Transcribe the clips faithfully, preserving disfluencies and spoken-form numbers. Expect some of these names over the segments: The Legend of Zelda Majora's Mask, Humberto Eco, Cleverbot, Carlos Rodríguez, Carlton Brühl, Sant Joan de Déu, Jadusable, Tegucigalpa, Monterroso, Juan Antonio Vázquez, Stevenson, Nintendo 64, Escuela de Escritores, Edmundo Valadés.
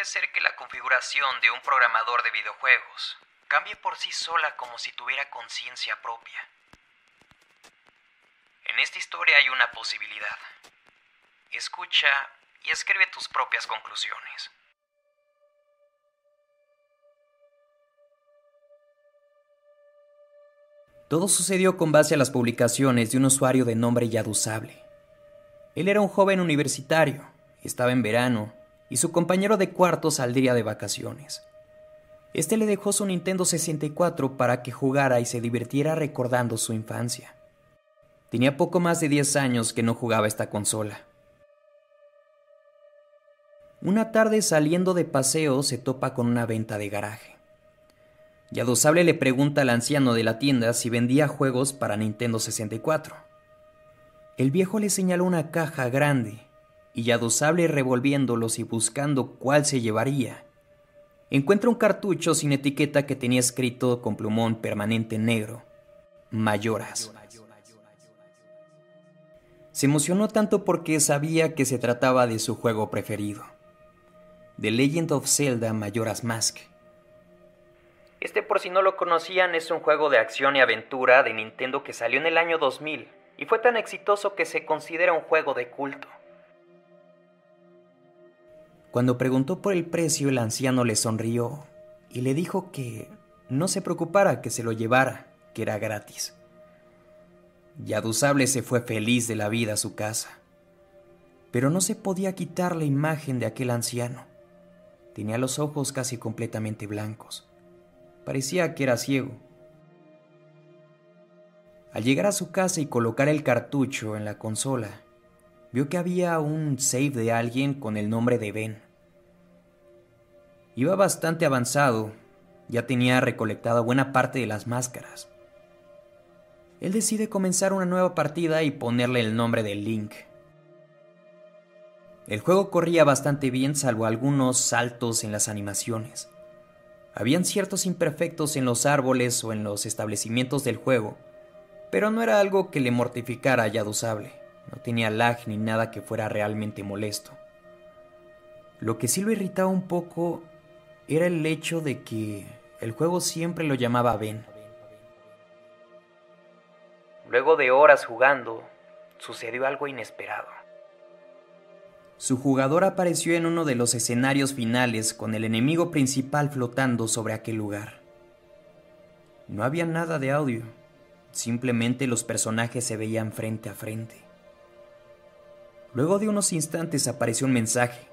puede ser que la configuración de un programador de videojuegos cambie por sí sola como si tuviera conciencia propia. En esta historia hay una posibilidad. Escucha y escribe tus propias conclusiones. Todo sucedió con base a las publicaciones de un usuario de nombre Jadusable. Él era un joven universitario, estaba en verano, y su compañero de cuarto saldría de vacaciones. Este le dejó su Nintendo sesenta y cuatro para que jugara y se divirtiera recordando su infancia. Tenía poco más de diez años que no jugaba esta consola. Una tarde, saliendo de paseo, se topa con una venta de garaje. Jadusable le pregunta al anciano de la tienda si vendía juegos para Nintendo sesenta y cuatro. El viejo le señaló una caja grande, y Jadusable, revolviéndolos y buscando cuál se llevaría, encuentra un cartucho sin etiqueta que tenía escrito con plumón permanente negro: Majora's. Se emocionó tanto porque sabía que se trataba de su juego preferido, The Legend of Zelda Majora's Mask. Este, por si no lo conocían, es un juego de acción y aventura de Nintendo que salió en el año dos mil y fue tan exitoso que se considera un juego de culto. Cuando preguntó por el precio, el anciano le sonrió y le dijo que no se preocupara, que se lo llevara, que era gratis. Jadusable se fue feliz de la vida a su casa, pero no se podía quitar la imagen de aquel anciano. Tenía los ojos casi completamente blancos. Parecía que era ciego. Al llegar a su casa y colocar el cartucho en la consola, vio que había un save de alguien con el nombre de Ben. Iba bastante avanzado, ya tenía recolectada buena parte de las máscaras. Él decide comenzar una nueva partida y ponerle el nombre de Link. El juego corría bastante bien, salvo algunos saltos en las animaciones. Habían ciertos imperfectos en los árboles o en los establecimientos del juego, pero no era algo que le mortificara a Jadusable. No tenía lag ni nada que fuera realmente molesto. Lo que sí lo irritaba un poco era el hecho de que el juego siempre lo llamaba Ben. Luego de horas jugando, sucedió algo inesperado. Su jugador apareció en uno de los escenarios finales con el enemigo principal flotando sobre aquel lugar. No había nada de audio, simplemente los personajes se veían frente a frente. Luego de unos instantes apareció un mensaje: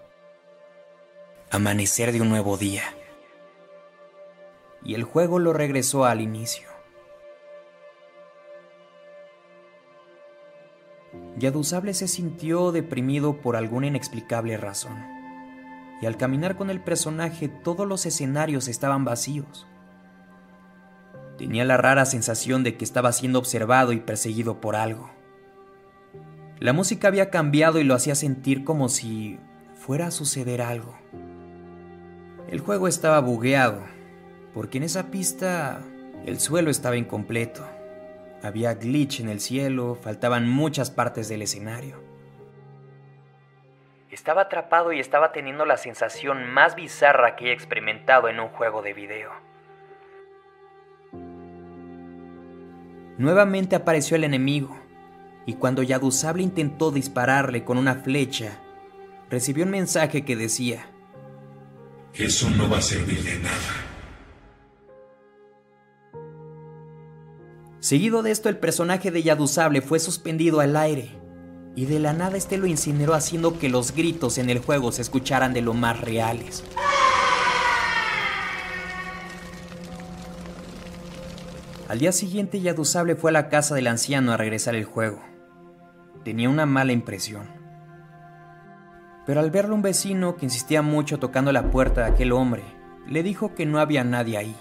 amanecer de un nuevo día. Y el juego lo regresó al inicio. Jadusable se sintió deprimido por alguna inexplicable razón, y al caminar con el personaje todos los escenarios estaban vacíos. Tenía la rara sensación de que estaba siendo observado y perseguido por algo. La música había cambiado y lo hacía sentir como si fuera a suceder algo. El juego estaba bugueado, porque en esa pista el suelo estaba incompleto. Había glitch en el cielo, faltaban muchas partes del escenario. Estaba atrapado y estaba teniendo la sensación más bizarra que he experimentado en un juego de video. Nuevamente apareció el enemigo, y cuando Jadusable intentó dispararle con una flecha, recibió un mensaje que decía: eso no va a servir de nada. Seguido de esto, el personaje de Jadusable fue suspendido al aire, y de la nada este lo incineró, haciendo que los gritos en el juego se escucharan de lo más reales. Al día siguiente, Jadusable fue a la casa del anciano a regresar el juego. Tenía una mala impresión, pero al verlo un vecino que insistía mucho tocando la puerta de aquel hombre, le dijo que no había nadie ahí.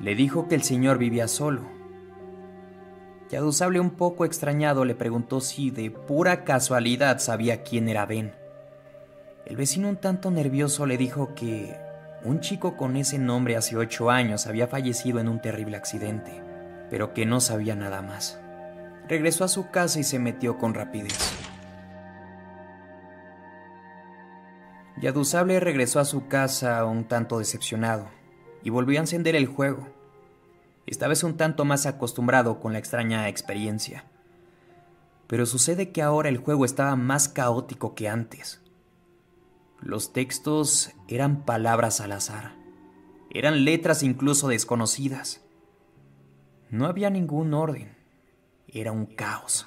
Le dijo que el señor vivía solo. Jadusable, un poco extrañado, le preguntó si de pura casualidad sabía quién era Ben. El vecino, un tanto nervioso, le dijo que un chico con ese nombre hace ocho años había fallecido en un terrible accidente, pero que no sabía nada más. Regresó a su casa y se metió con rapidez. Jadusable regresó a su casa un tanto decepcionado y volvió a encender el juego, esta vez un tanto más acostumbrado con la extraña experiencia. Pero sucede que ahora el juego estaba más caótico que antes. Los textos eran palabras al azar, eran letras incluso desconocidas. No había ningún orden, era un caos.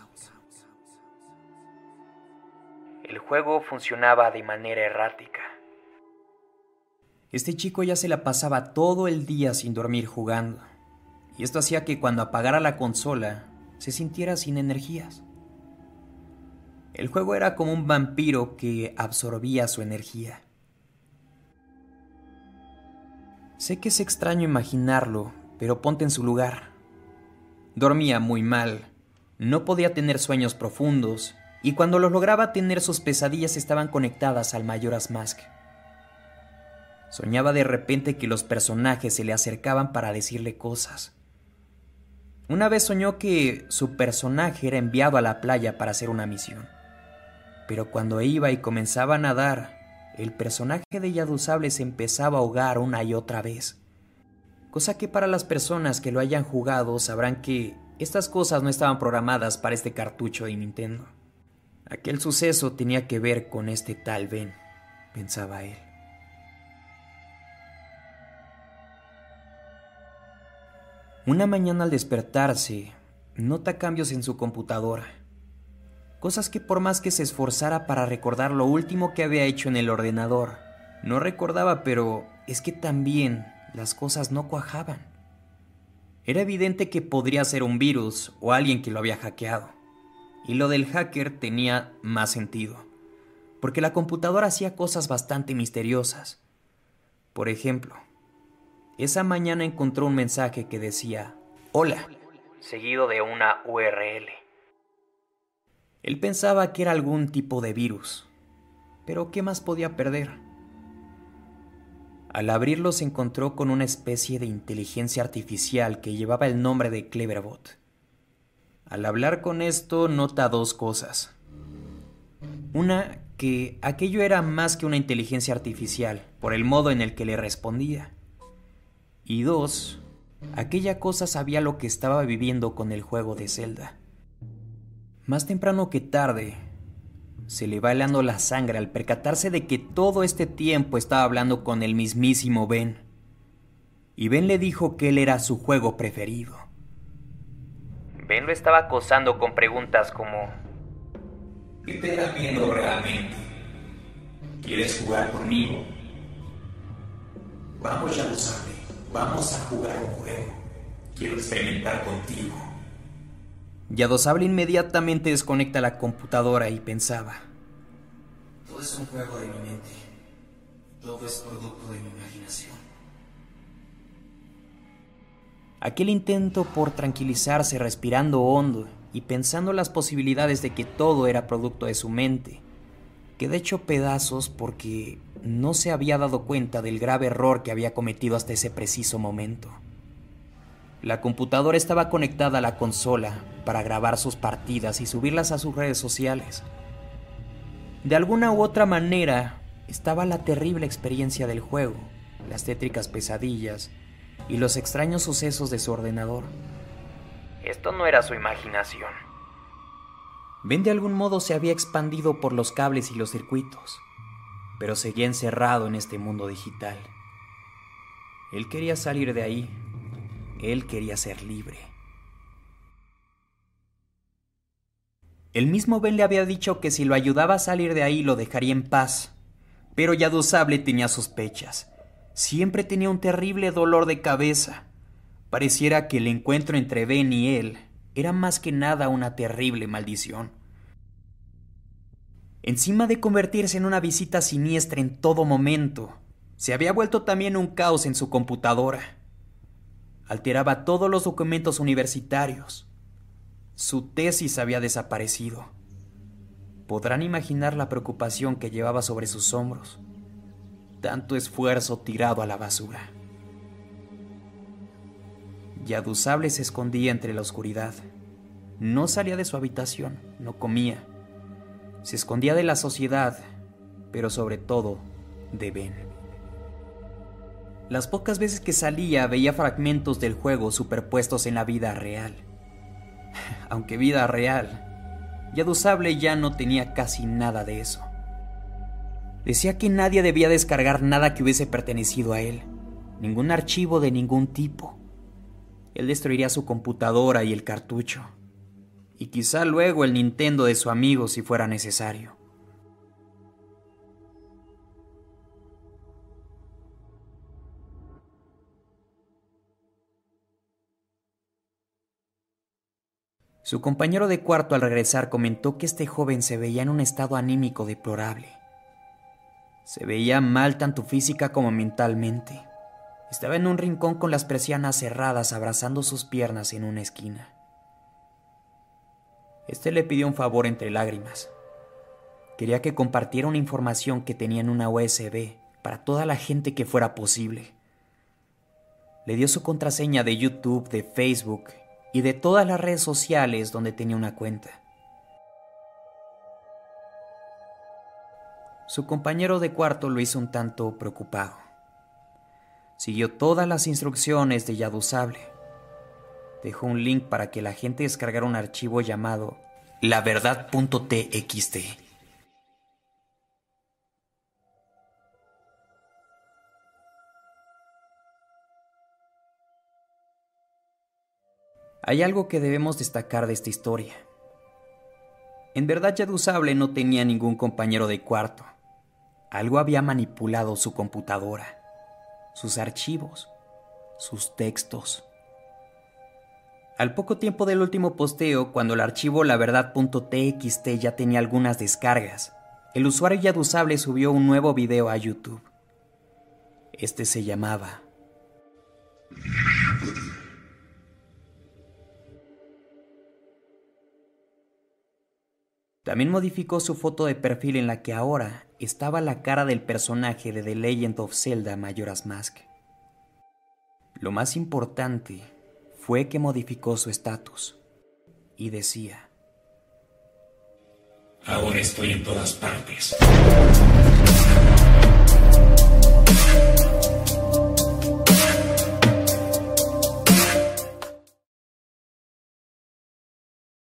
El juego funcionaba de manera errática. Este chico ya se la pasaba todo el día sin dormir jugando, y esto hacía que cuando apagara la consola se sintiera sin energías. El juego era como un vampiro que absorbía su energía. Sé que es extraño imaginarlo, pero ponte en su lugar. Dormía muy mal, no podía tener sueños profundos, y cuando los lograba tener sus pesadillas estaban conectadas al Majora's Mask. Soñaba de repente que los personajes se le acercaban para decirle cosas. Una vez soñó que su personaje era enviado a la playa para hacer una misión. Pero cuando iba y comenzaba a nadar, el personaje de Jadusable se empezaba a ahogar una y otra vez. Cosa que para las personas que lo hayan jugado sabrán que estas cosas no estaban programadas para este cartucho de Nintendo. Aquel suceso tenía que ver con este tal Ben, pensaba él. Una mañana al despertarse, nota cambios en su computadora. Cosas que por más que se esforzara para recordar lo último que había hecho en el ordenador, no recordaba, pero es que también las cosas no cuajaban. Era evidente que podría ser un virus o alguien que lo había hackeado. Y lo del hacker tenía más sentido, porque la computadora hacía cosas bastante misteriosas. Por ejemplo, esa mañana encontró un mensaje que decía, hola, seguido de una U R L. Él pensaba que era algún tipo de virus, pero ¿qué más podía perder? Al abrirlo se encontró con una especie de inteligencia artificial que llevaba el nombre de Cleverbot. Al hablar con esto nota dos cosas. Una, que aquello era más que una inteligencia artificial, por el modo en el que le respondía. Y dos, aquella cosa sabía lo que estaba viviendo con el juego de Zelda. Más temprano que tarde, se le va helando la sangre al percatarse de que todo este tiempo estaba hablando con el mismísimo Ben. Y Ben le dijo que él era su juego preferido. Ben lo estaba acosando con preguntas como, ¿qué te estás viendo realmente? ¿Quieres jugar conmigo? Vamos, ya lo sabes. Vamos a jugar un juego. Quiero experimentar contigo. Jadusable inmediatamente desconecta la computadora y pensaba, todo es un juego de mi mente. Todo es producto de mi imaginación. Aquel intento por tranquilizarse respirando hondo y pensando las posibilidades de que todo era producto de su mente, quedó hecho pedazos porque no se había dado cuenta del grave error que había cometido hasta ese preciso momento. La computadora estaba conectada a la consola para grabar sus partidas y subirlas a sus redes sociales. De alguna u otra manera estaba la terrible experiencia del juego, las tétricas pesadillas y los extraños sucesos de su ordenador. Esto no era su imaginación. Ben de algún modo se había expandido por los cables y los circuitos, pero seguía encerrado en este mundo digital. Él quería salir de ahí. Él quería ser libre. El mismo Ben le había dicho que si lo ayudaba a salir de ahí lo dejaría en paz. Pero Jadusable tenía sospechas. Siempre tenía un terrible dolor de cabeza. Pareciera que el encuentro entre Ben y él era más que nada una terrible maldición. Encima de convertirse en una visita siniestra en todo momento, se había vuelto también un caos en su computadora. Alteraba todos los documentos universitarios. Su tesis había desaparecido. Podrán imaginar la preocupación que llevaba sobre sus hombros. Tanto esfuerzo tirado a la basura. Jadusable se escondía entre la oscuridad. No salía de su habitación, no comía. Se escondía de la sociedad, pero sobre todo de Ben. Las pocas veces que salía veía fragmentos del juego superpuestos en la vida real. Aunque vida real, Jadusable ya no tenía casi nada de eso. Decía que nadie debía descargar nada que hubiese pertenecido a él, ningún archivo de ningún tipo. Él destruiría su computadora y el cartucho, y quizá luego el Nintendo de su amigo si fuera necesario. Su compañero de cuarto al regresar comentó que este joven se veía en un estado anímico deplorable. Se veía mal tanto física como mentalmente. Estaba en un rincón con las persianas cerradas, abrazando sus piernas en una esquina. Este le pidió un favor entre lágrimas. Quería que compartiera una información que tenía en una U S B para toda la gente que fuera posible. Le dio su contraseña de YouTube, de Facebook y de todas las redes sociales donde tenía una cuenta. Su compañero de cuarto lo hizo un tanto preocupado. Siguió todas las instrucciones de Jadusable. Dejó un link para que la gente descargara un archivo llamado laverdad punto t x t. Hay algo que debemos destacar de esta historia. En verdad, Jadusable no tenía ningún compañero de cuarto. Algo había manipulado su computadora, sus archivos, sus textos. Al poco tiempo del último posteo, cuando el archivo laverdad punto t x t ya tenía algunas descargas, el usuario Jadusable subió un nuevo video a YouTube. Este se llamaba También modificó su foto de perfil en la que ahora estaba la cara del personaje de The Legend of Zelda Majora's Mask. Lo más importante fue que modificó su estatus y decía: ahora estoy en todas partes.